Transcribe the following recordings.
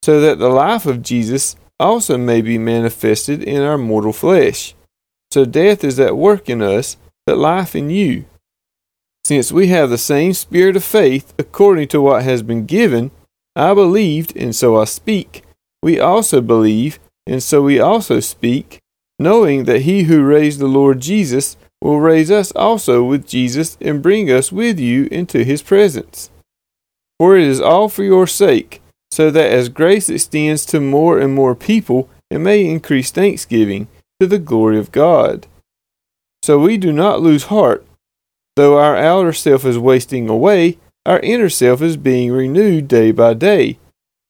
so that the life of Jesus also may be manifested in our mortal flesh. So death is at work in us, but life in you. Since we have the same spirit of faith according to what has been given, I believed, and so I speak. We also believe, and so we also speak, knowing that he who raised the Lord Jesus will raise us also with Jesus and bring us with you into his presence. For it is all for your sake, so that as grace extends to more and more people, it may increase thanksgiving to the glory of God. So we do not lose heart. Though our outer self is wasting away, our inner self is being renewed day by day.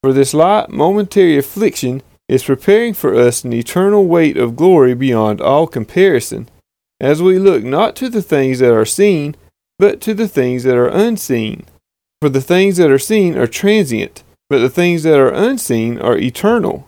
For this light, momentary affliction is preparing for us an eternal weight of glory beyond all comparison, as we look not to the things that are seen, but to the things that are unseen. For the things that are seen are transient, but the things that are unseen are eternal.